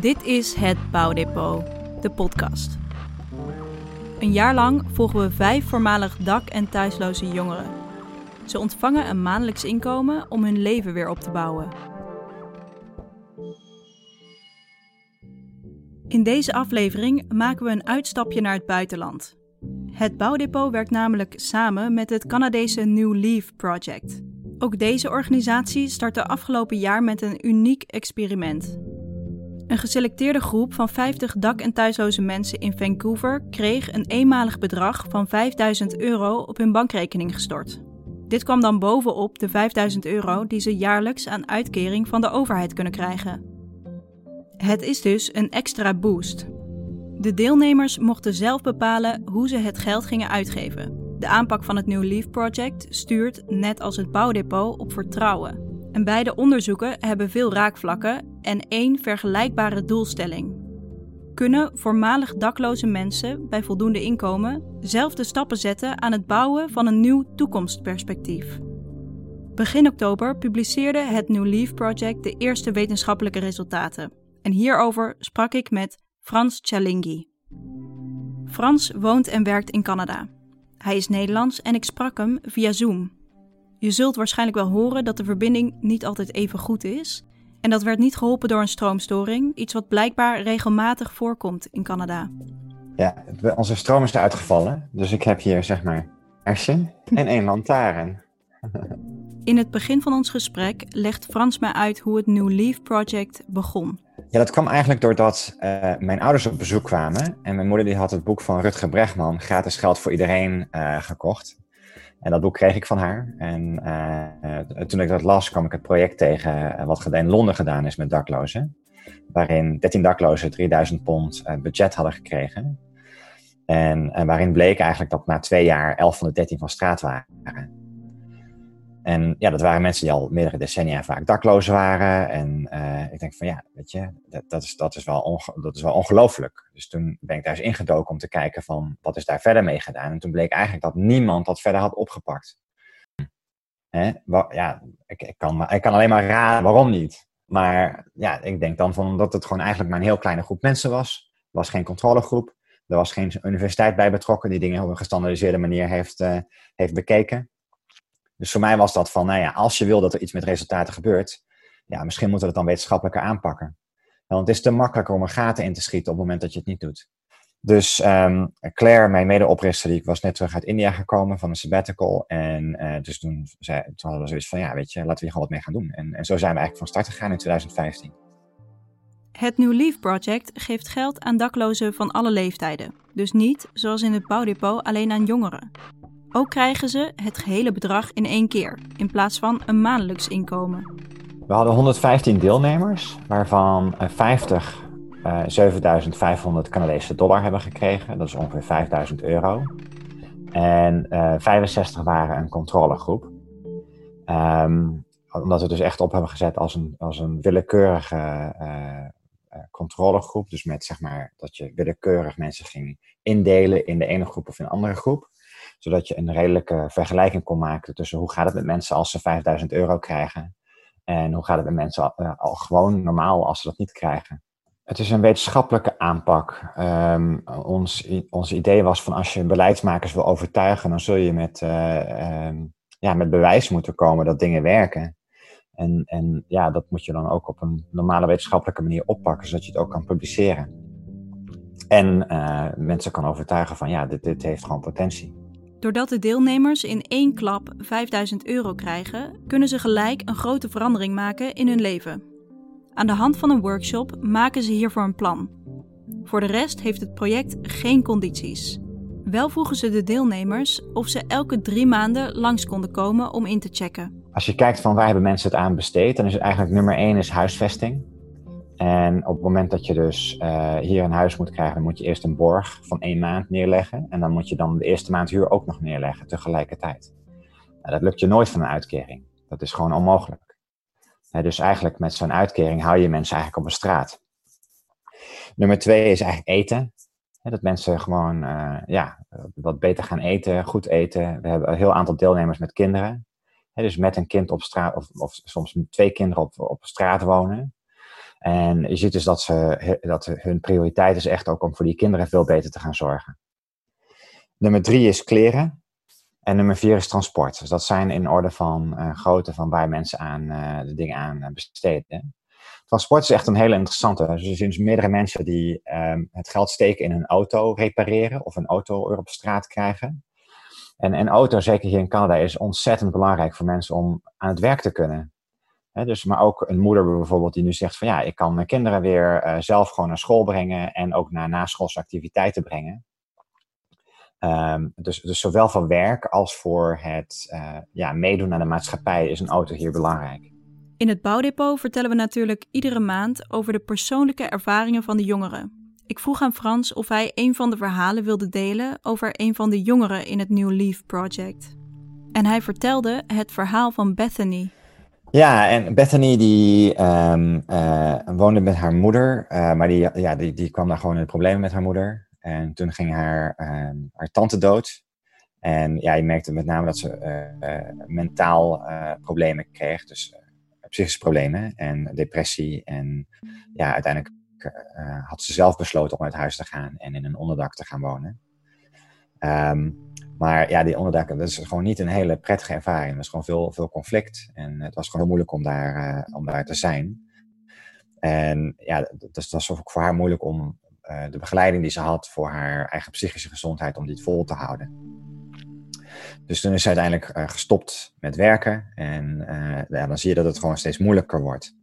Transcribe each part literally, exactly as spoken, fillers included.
Dit is Het Bouwdepot, de podcast. Een jaar lang volgen we vijf voormalig dak- en thuisloze jongeren. Ze ontvangen een maandelijks inkomen om hun leven weer op te bouwen. In deze aflevering maken we een uitstapje naar het buitenland. Het Bouwdepot werkt namelijk samen met het Canadese New Leaf Project. Ook deze organisatie startte afgelopen jaar met een uniek experiment. Een geselecteerde groep van vijftig dak- en thuisloze mensen in Vancouver kreeg een eenmalig bedrag van vijfduizend euro op hun bankrekening gestort. Dit kwam dan bovenop de vijfduizend euro die ze jaarlijks aan uitkering van de overheid kunnen krijgen. Het is dus een extra boost. De deelnemers mochten zelf bepalen hoe ze het geld gingen uitgeven. De aanpak van het New Leaf Project stuurt, net als het Bouwdepot, op vertrouwen. En beide onderzoeken hebben veel raakvlakken en één vergelijkbare doelstelling. Kunnen voormalig dakloze mensen bij voldoende inkomen zelf de stappen zetten aan het bouwen van een nieuw toekomstperspectief? Begin oktober publiceerde het New Leaf Project de eerste wetenschappelijke resultaten. En hierover sprak ik met Frans Cialinghi. Frans woont en werkt in Canada. Hij is Nederlands en ik sprak hem via Zoom. Je zult waarschijnlijk wel horen dat de verbinding niet altijd even goed is. En dat werd niet geholpen door een stroomstoring, iets wat blijkbaar regelmatig voorkomt in Canada. Ja, onze stroom is uitgevallen, dus ik heb hier zeg maar kersen en één lantaarn. In het begin van ons gesprek legt Frans mij uit hoe het New Leaf Project begon. Ja, dat kwam eigenlijk doordat uh, mijn ouders op bezoek kwamen. En mijn moeder die had het boek van Rutger Bregman, Gratis Geld voor Iedereen, uh, gekocht. En dat boek kreeg ik van haar. En uh, toen ik dat las, kwam ik het project tegen uh, wat in Londen gedaan is met daklozen. Waarin dertien daklozen drieduizend pond uh, budget hadden gekregen. En uh, waarin bleek eigenlijk dat na twee jaar elf van de dertien van straat waren. En ja, dat waren mensen die al meerdere decennia vaak daklozen waren. En uh, ik denk van ja, weet je, dat, dat, is, dat, is, wel onge- dat is wel ongelooflijk. Dus toen ben ik daar eens ingedoken om te kijken van wat is daar verder mee gedaan. En toen bleek eigenlijk dat niemand dat verder had opgepakt. Hè? Ja, ik, ik, kan, ik kan alleen maar raden waarom niet. Maar ja, ik denk dan van omdat het gewoon eigenlijk maar een heel kleine groep mensen was. Er was geen controlegroep. Er was geen universiteit bij betrokken die dingen op een gestandardiseerde manier heeft, uh, heeft bekeken. Dus voor mij was dat van, nou ja, als je wil dat er iets met resultaten gebeurt, ja, misschien moeten we dat dan wetenschappelijker aanpakken. Want het is te makkelijker om er gaten in te schieten op het moment dat je het niet doet. Dus um, Claire, mijn medeoprichter, die was net terug uit India gekomen van een sabbatical. En uh, dus toen, zei, toen hadden we zoiets van, ja, weet je, laten we hier gewoon wat mee gaan doen. En, en zo zijn we eigenlijk van start gegaan in twintig vijftien. Het New Leaf Project geeft geld aan daklozen van alle leeftijden. Dus niet, zoals in het Bouwdepot, alleen aan jongeren. Ook krijgen ze het gehele bedrag in één keer, in plaats van een maandelijks inkomen. We hadden honderdvijftien deelnemers, waarvan vijftig uh, zevenduizend vijfhonderd Canadese dollar hebben gekregen. Dat is ongeveer vijfduizend euro. En uh, vijfenzestig waren een controlegroep. Um, omdat we dus echt op hebben gezet als een, als een willekeurige uh, controlegroep. Dus met zeg maar dat je willekeurig mensen ging indelen in de ene groep of in de andere groep. Zodat je een redelijke vergelijking kon maken tussen hoe gaat het met mensen als ze vijfduizend euro krijgen en hoe gaat het met mensen al, uh, al gewoon normaal als ze dat niet krijgen. Het is een wetenschappelijke aanpak. Um, ons, i- ons idee was van als je beleidsmakers wil overtuigen, dan zul je met, uh, um, ja, met bewijs moeten komen dat dingen werken. En, en ja, dat moet je dan ook op een normale wetenschappelijke manier oppakken, zodat je het ook kan publiceren. En uh, mensen kan overtuigen van ja, dit, dit heeft gewoon potentie. Doordat de deelnemers in één klap vijfduizend euro krijgen, kunnen ze gelijk een grote verandering maken in hun leven. Aan de hand van een workshop maken ze hiervoor een plan. Voor de rest heeft het project geen condities. Wel vroegen ze de deelnemers of ze elke drie maanden langs konden komen om in te checken. Als je kijkt van waar hebben mensen het aan besteed, dan is het eigenlijk nummer één is huisvesting. En op het moment dat je dus uh, hier een huis moet krijgen, dan moet je eerst een borg van één maand neerleggen. En dan moet je dan de eerste maand huur ook nog neerleggen tegelijkertijd. Nou, dat lukt je nooit van een uitkering. Dat is gewoon onmogelijk. He, dus eigenlijk met zo'n uitkering hou je mensen eigenlijk op de straat. Nummer twee is eigenlijk eten. He, dat mensen gewoon uh, ja, wat beter gaan eten, goed eten. We hebben een heel aantal deelnemers met kinderen. He, dus met een kind op straat, of, of soms twee kinderen op, op straat wonen. En je ziet dus dat, ze, dat hun prioriteit is echt ook om voor die kinderen veel beter te gaan zorgen. Nummer drie is kleren. En nummer vier is transport. Dus dat zijn in orde van uh, grootte van waar mensen aan uh, de dingen aan uh, besteden. Transport is echt een hele interessante. Dus er zijn dus meerdere mensen die um, het geld steken in hun auto repareren of een auto er op straat krijgen. En een auto, zeker hier in Canada, is ontzettend belangrijk voor mensen om aan het werk te kunnen. He, dus, maar ook een moeder bijvoorbeeld die nu zegt van ja, ik kan mijn kinderen weer uh, zelf gewoon naar school brengen en ook naar naschoolsactiviteiten brengen. Um, dus, dus zowel voor werk als voor het uh, ja, meedoen aan de maatschappij is een auto hier belangrijk. In het Bouwdepot vertellen we natuurlijk iedere maand over de persoonlijke ervaringen van de jongeren. Ik vroeg aan Frans of hij een van de verhalen wilde delen over een van de jongeren in het New Leaf Project. En hij vertelde het verhaal van Bethany. Ja, en Bethany die um, uh, woonde met haar moeder, uh, maar die, ja, die, die kwam daar gewoon in problemen met haar moeder. En toen ging haar, uh, haar tante dood. En ja, je merkte met name dat ze uh, uh, mentaal uh, problemen kreeg. Dus uh, psychische problemen en depressie. En ja, uiteindelijk uh, had ze zelf besloten om uit huis te gaan en in een onderdak te gaan wonen. Um, maar ja, die onderdaken, dat is gewoon niet een hele prettige ervaring. Er was gewoon veel, veel conflict. En het was gewoon moeilijk om daar, uh, om daar te zijn. En ja, dat was ook voor haar moeilijk om... de begeleiding die ze had voor haar eigen psychische gezondheid, om dit vol te houden. Dus toen is ze uiteindelijk uh, gestopt met werken. En uh, ja, dan zie je dat het gewoon steeds moeilijker wordt.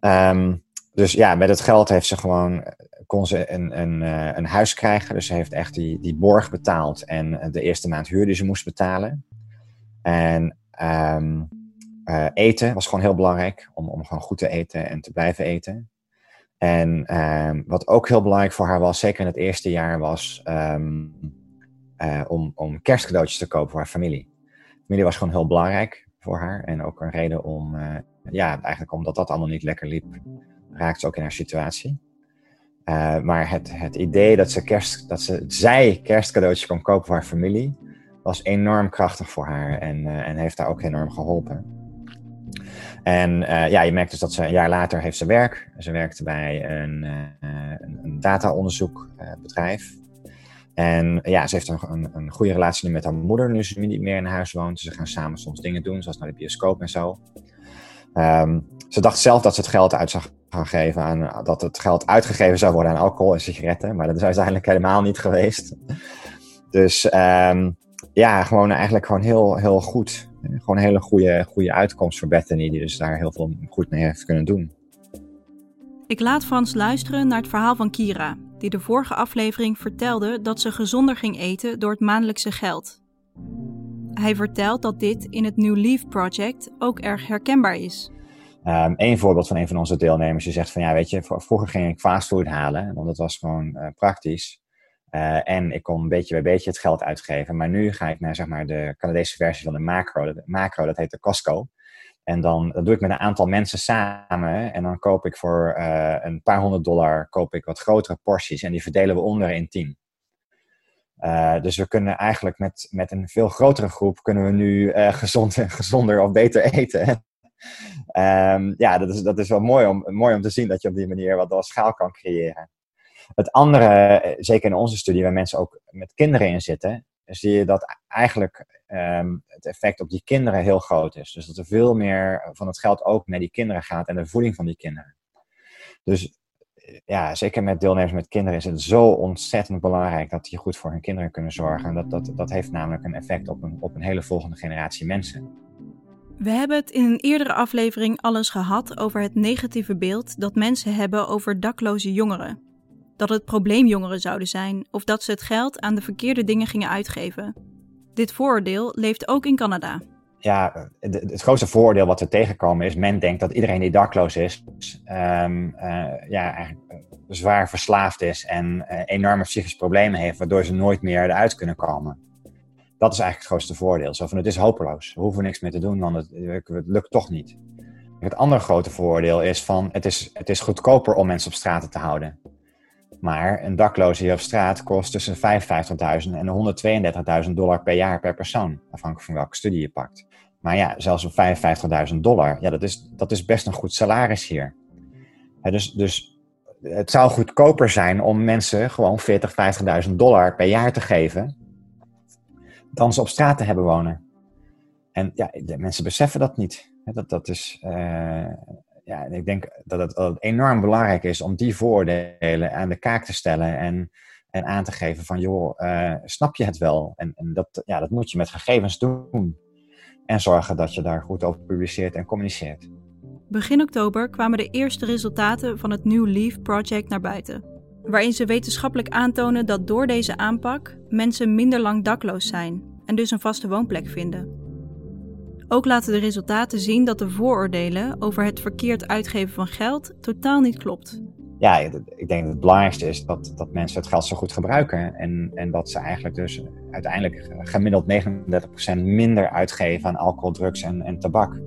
Um, dus ja, met het geld heeft ze gewoon, kon ze een, een, uh, een huis krijgen. Dus ze heeft echt die, die borg betaald en de eerste maand huur die ze moest betalen. En um, uh, eten was gewoon heel belangrijk, om, om gewoon goed te eten en te blijven eten. En um, wat ook heel belangrijk voor haar was, zeker in het eerste jaar, was um, uh, om, om kerstcadeautjes te kopen voor haar familie. Familie was gewoon heel belangrijk voor haar en ook een reden om, uh, ja, eigenlijk omdat dat allemaal niet lekker liep, raakte ze ook in haar situatie. Uh, maar het, het idee dat ze, kerst, dat ze zij kerstcadeautjes kon kopen voor haar familie, was enorm krachtig voor haar en, uh, en heeft haar ook enorm geholpen. En uh, ja, je merkt dus dat ze een jaar later heeft ze werk. Ze werkte bij een, uh, een dataonderzoekbedrijf. En ja, ze heeft een, een goede relatie nu met haar moeder, nu ze niet meer in huis woont. Ze gaan samen soms dingen doen, zoals naar de bioscoop en zo. Um, ze dacht zelf dat ze het geld uit zou gaan geven aan, dat het geld uitgegeven zou worden aan alcohol en sigaretten. Maar dat is uiteindelijk helemaal niet geweest. Dus um, ja, gewoon eigenlijk gewoon heel, heel goed. Gewoon een hele goede, goede uitkomst voor Bethany, die dus daar heel veel goed mee heeft kunnen doen. Ik laat Frans luisteren naar het verhaal van Kira, die de vorige aflevering vertelde dat ze gezonder ging eten door het maandelijkse geld. Hij vertelt dat dit in het New Leaf Project ook erg herkenbaar is. Um, Eén voorbeeld van een van onze deelnemers die zegt van ja, weet je, vroeger ging ik fastfood halen, want dat was gewoon uh, praktisch. Uh, en ik kon beetje bij beetje het geld uitgeven. Maar nu ga ik naar zeg maar, de Canadese versie van de macro. De macro, dat heet de Costco. En dan, dat doe ik met een aantal mensen samen. En dan koop ik voor uh, een paar honderd dollar koop ik wat grotere porties. En die verdelen we onder in tien. Uh, dus we kunnen eigenlijk met, met een veel grotere groep... kunnen we nu uh, gezond, gezonder of beter eten. um, ja, dat is, dat is wel mooi om, mooi om te zien dat je op die manier wat door schaal kan creëren. Het andere, zeker in onze studie, waar mensen ook met kinderen in zitten, zie je dat eigenlijk um, het effect op die kinderen heel groot is. Dus dat er veel meer van het geld ook naar die kinderen gaat en de voeding van die kinderen. Dus ja, zeker met deelnemers met kinderen is het zo ontzettend belangrijk dat die goed voor hun kinderen kunnen zorgen. En dat, dat, dat heeft namelijk een effect op een, op een hele volgende generatie mensen. We hebben het in een eerdere aflevering al eens gehad over het negatieve beeld dat mensen hebben over dakloze jongeren. Dat het probleemjongeren zouden zijn of dat ze het geld aan de verkeerde dingen gingen uitgeven. Dit vooroordeel leeft ook in Canada. Ja, de, het grootste vooroordeel wat we tegenkomen is... men denkt dat iedereen die dakloos is, um, uh, ja, zwaar verslaafd is... en uh, enorme psychische problemen heeft, waardoor ze nooit meer eruit kunnen komen. Dat is eigenlijk het grootste voordeel. Zo van, het is hopeloos, we hoeven niks meer te doen, want het, het lukt toch niet. Het andere grote voordeel is van, het is, het is goedkoper om mensen op straten te houden... Maar een dakloze hier op straat kost tussen vijfenvijftigduizend en honderdtweeëndertigduizend dollar per jaar per persoon. Afhankelijk van welke studie je pakt. Maar ja, zelfs op vijfenvijftigduizend dollar, ja, dat is, dat is best een goed salaris hier. He, dus, dus het zou goedkoper zijn om mensen gewoon veertigduizend, vijftigduizend dollar per jaar te geven dan ze op straat te hebben wonen. En ja, de mensen beseffen dat niet. He, dat, dat is, uh, ja, ik denk dat het, dat het enorm belangrijk is om die voordelen aan de kaak te stellen en, en aan te geven van joh, uh, snap je het wel? En, en dat, ja, dat moet je met gegevens doen. En zorgen dat je daar goed over publiceert en communiceert. Begin oktober kwamen de eerste resultaten van het New Leaf Project naar buiten. Waarin ze wetenschappelijk aantonen dat door deze aanpak mensen minder lang dakloos zijn en dus een vaste woonplek vinden. Ook laten de resultaten zien dat de vooroordelen over het verkeerd uitgeven van geld totaal niet klopt. Ja, ik denk dat het belangrijkste is dat, dat mensen het geld zo goed gebruiken. En, en dat ze eigenlijk dus uiteindelijk gemiddeld negenendertig procent minder uitgeven aan alcohol, drugs en, en tabak.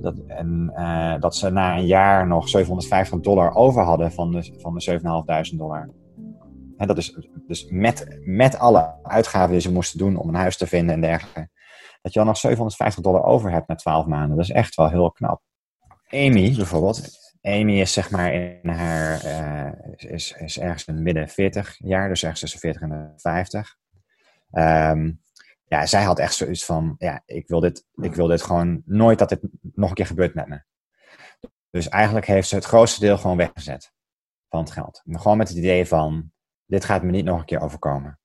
Dat, en uh, dat ze na een jaar nog zevenhonderdvijftig dollar over hadden van de, van de zevenduizend vijfhonderd dollar. En dat is dus met, met alle uitgaven die ze moesten doen om een huis te vinden en dergelijke. Dat je al nog zevenhonderdvijftig dollar over hebt na twaalf maanden. Dat is echt wel heel knap. Amy bijvoorbeeld... Amy is zeg maar in haar, uh, is, is ergens in midden veertig jaar, dus ergens tussen veertig en vijftig. Um, ja, zij had echt zoiets van, ja, ik wil dit, ik wil dit gewoon nooit dat dit nog een keer gebeurt met me. Dus eigenlijk heeft ze het grootste deel gewoon weggezet van het geld. Gewoon met het idee van, dit gaat me niet nog een keer overkomen.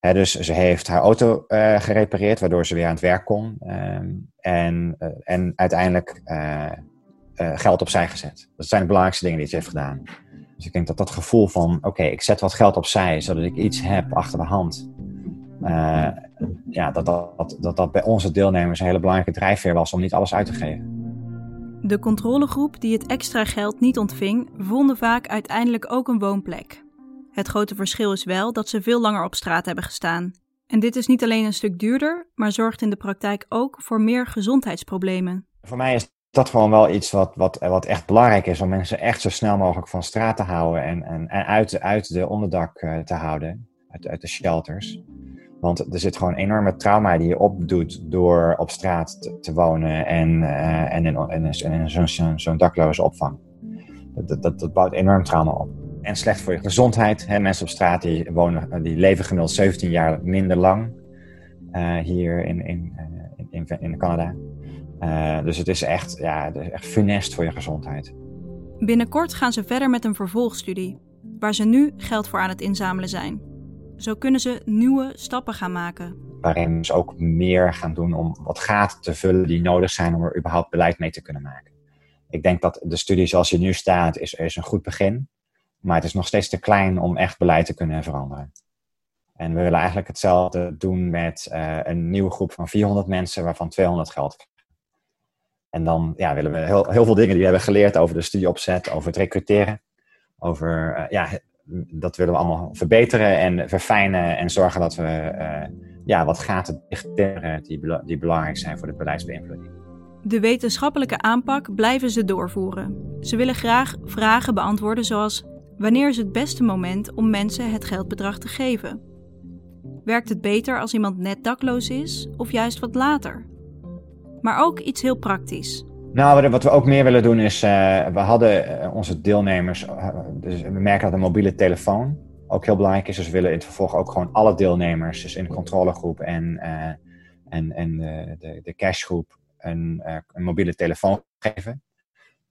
He, dus ze heeft haar auto uh, gerepareerd, waardoor ze weer aan het werk kon. Um, en, uh, en uiteindelijk... Uh, Uh, geld opzij gezet. Dat zijn de belangrijkste dingen die ze heeft gedaan. Dus ik denk dat dat gevoel van... oké, okay, ik zet wat geld opzij... zodat ik iets heb achter de hand... Uh, ja, dat dat, dat dat bij onze deelnemers... een hele belangrijke drijfveer was... om niet alles uit te geven. De controlegroep die het extra geld niet ontving... vonden vaak uiteindelijk ook een woonplek. Het grote verschil is wel... dat ze veel langer op straat hebben gestaan. En dit is niet alleen een stuk duurder... maar zorgt in de praktijk ook... voor meer gezondheidsproblemen. Voor mij is... dat gewoon wel iets wat, wat, wat echt belangrijk is... om mensen echt zo snel mogelijk van straat te houden... en, en, en uit, uit de onderdak te houden, uit, uit de shelters. Want er zit gewoon enorme trauma die je opdoet... door op straat te, te wonen en, uh, en in, in, in, in zo'n, zo'n, zo'n dakloze opvang. Dat, dat, dat bouwt enorm trauma op. En slecht voor je gezondheid. Hè? Mensen op straat die, wonen, die leven gemiddeld zeventien jaar minder lang... Uh, hier in, in, in, in Canada... Uh, dus het is echt, ja, echt funest voor je gezondheid. Binnenkort gaan ze verder met een vervolgstudie... waar ze nu geld voor aan het inzamelen zijn. Zo kunnen ze nieuwe stappen gaan maken. Waarin ze ook meer gaan doen om wat gaten te vullen... die nodig zijn om er überhaupt beleid mee te kunnen maken. Ik denk dat de studie zoals die nu staat is, is een goed begin... maar het is nog steeds te klein om echt beleid te kunnen veranderen. En we willen eigenlijk hetzelfde doen met uh, een nieuwe groep van vierhonderd mensen... waarvan tweehonderd geld krijgen. En dan ja, willen we heel, heel veel dingen die we hebben geleerd over de studieopzet, over het recruteren. Over, uh, ja, dat willen we allemaal verbeteren en verfijnen en zorgen dat we uh, ja, wat gaten dichteren die, die belangrijk zijn voor de beleidsbeïnvloeding. De wetenschappelijke aanpak blijven ze doorvoeren. Ze willen graag vragen beantwoorden zoals wanneer is het beste moment om mensen het geldbedrag te geven? Werkt het beter als iemand net dakloos is of juist wat later? Maar ook iets heel praktisch. Nou, wat we ook meer willen doen is... Uh, we hadden uh, onze deelnemers... Uh, dus we merken dat een mobiele telefoon ook heel belangrijk is. Dus we willen in het vervolg ook gewoon alle deelnemers... dus in de controlegroep en, uh, en, en de, de, de cashgroep... Een, uh, een mobiele telefoon geven.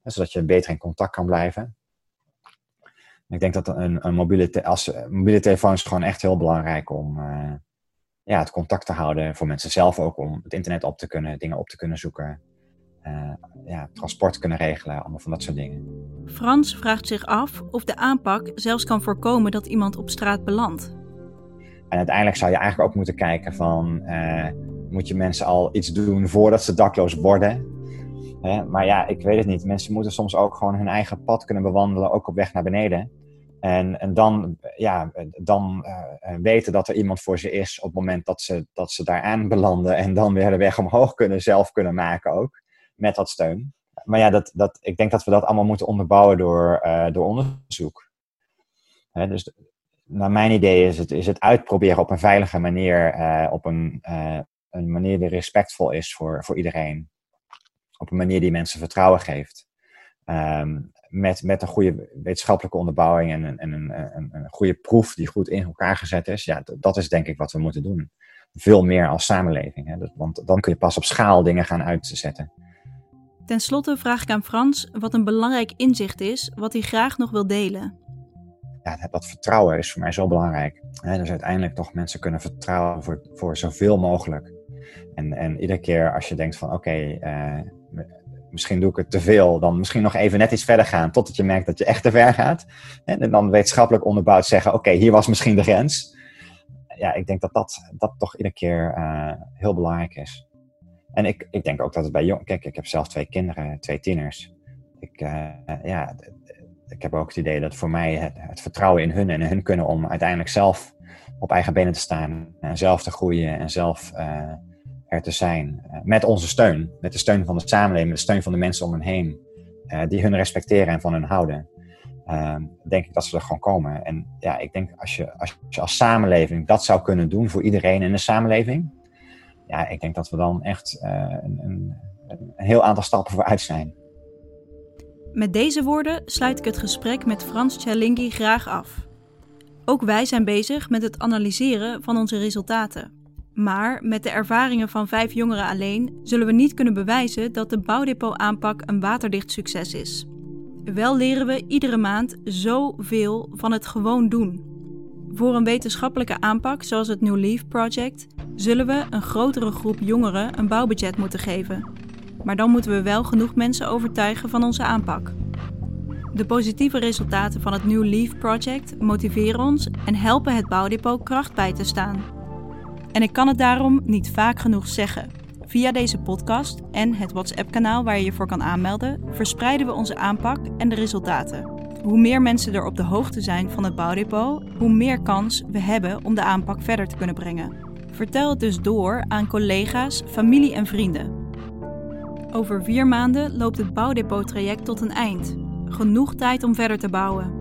Zodat je beter in contact kan blijven. En ik denk dat een, een mobiele, te- als, een mobiele telefoon is gewoon echt heel belangrijk om... Uh, Ja, het contact te houden voor mensen zelf ook om het internet op te kunnen, dingen op te kunnen zoeken, uh, ja, transport te kunnen regelen, allemaal van dat soort dingen. Frans vraagt zich af of de aanpak zelfs kan voorkomen dat iemand op straat belandt. En uiteindelijk zou je eigenlijk ook moeten kijken van, uh, moet je mensen al iets doen voordat ze dakloos worden? Hè? Maar ja, ik weet het niet. Mensen moeten soms ook gewoon hun eigen pad kunnen bewandelen, ook op weg naar beneden. En, en dan, ja, dan uh, weten dat er iemand voor ze is op het moment dat ze, dat ze daaraan belanden. En dan weer de weg omhoog kunnen, zelf kunnen maken ook. Met dat steun. Maar ja, dat, dat, ik denk dat we dat allemaal moeten onderbouwen door, uh, door onderzoek. Hè, dus naar mijn idee is het, is het uitproberen op een veilige manier. Uh, op een, uh, een manier die respectvol is voor, voor iedereen. Op een manier die mensen vertrouwen geeft. Um, met, met een goede wetenschappelijke onderbouwing en, en een, een, een goede proef die goed in elkaar gezet is. Ja, d- dat is denk ik wat we moeten doen. Veel meer als samenleving. Hè? Dat, want dan kun je pas op schaal dingen gaan uitzetten. Ten slotte vraag ik aan Frans wat een belangrijk inzicht is wat hij graag nog wil delen. Ja, dat vertrouwen is voor mij zo belangrijk. Hè? Dus uiteindelijk toch mensen kunnen vertrouwen voor, voor zoveel mogelijk. En, en iedere keer als je denkt van oké... Okay, uh, misschien doe ik het te veel, dan misschien nog even net iets verder gaan, totdat je merkt dat je echt te ver gaat. En dan wetenschappelijk onderbouwd zeggen, oké, okay, hier was misschien de grens. Ja, ik denk dat dat, dat toch iedere keer uh, heel belangrijk is. En ik, ik denk ook dat het bij jong... Kijk, ik heb zelf twee kinderen, twee tieners. Ik, uh, ja, ik heb ook het idee dat voor mij het, het vertrouwen in hun en hun kunnen om uiteindelijk zelf op eigen benen te staan en zelf te groeien en zelf... Uh, er te zijn, met onze steun, met de steun van de samenleving, met de steun van de mensen om hen heen, uh, die hun respecteren en van hun houden, uh, denk ik dat ze er gewoon komen. En ja, ik denk als je, als je als samenleving dat zou kunnen doen voor iedereen in de samenleving, ja, ik denk dat we dan echt uh, een, een, een heel aantal stappen vooruit zijn. Met deze woorden sluit ik het gesprek met Frans Cialinghi graag af. Ook wij zijn bezig met het analyseren van onze resultaten. Maar met de ervaringen van vijf jongeren alleen zullen we niet kunnen bewijzen dat de bouwdepot-aanpak een waterdicht succes is. Wel leren we iedere maand zoveel van het gewoon doen. Voor een wetenschappelijke aanpak zoals het New Leaf Project zullen we een grotere groep jongeren een bouwbudget moeten geven. Maar dan moeten we wel genoeg mensen overtuigen van onze aanpak. De positieve resultaten van het New Leaf Project motiveren ons en helpen het bouwdepot kracht bij te staan. En ik kan het daarom niet vaak genoeg zeggen. Via deze podcast en het WhatsApp-kanaal waar je je voor kan aanmelden, verspreiden we onze aanpak en de resultaten. Hoe meer mensen er op de hoogte zijn van het bouwdepot, hoe meer kans we hebben om de aanpak verder te kunnen brengen. Vertel het dus door aan collega's, familie en vrienden. Over vier maanden loopt het bouwdepot-traject tot een eind. Genoeg tijd om verder te bouwen.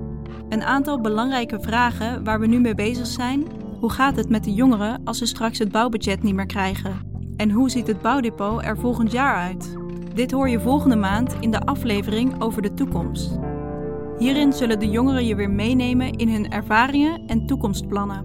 Een aantal belangrijke vragen waar we nu mee bezig zijn... Hoe gaat het met de jongeren als ze straks het bouwbudget niet meer krijgen? En hoe ziet het bouwdepot er volgend jaar uit? Dit hoor je volgende maand in de aflevering over de toekomst. Hierin zullen de jongeren je weer meenemen in hun ervaringen en toekomstplannen.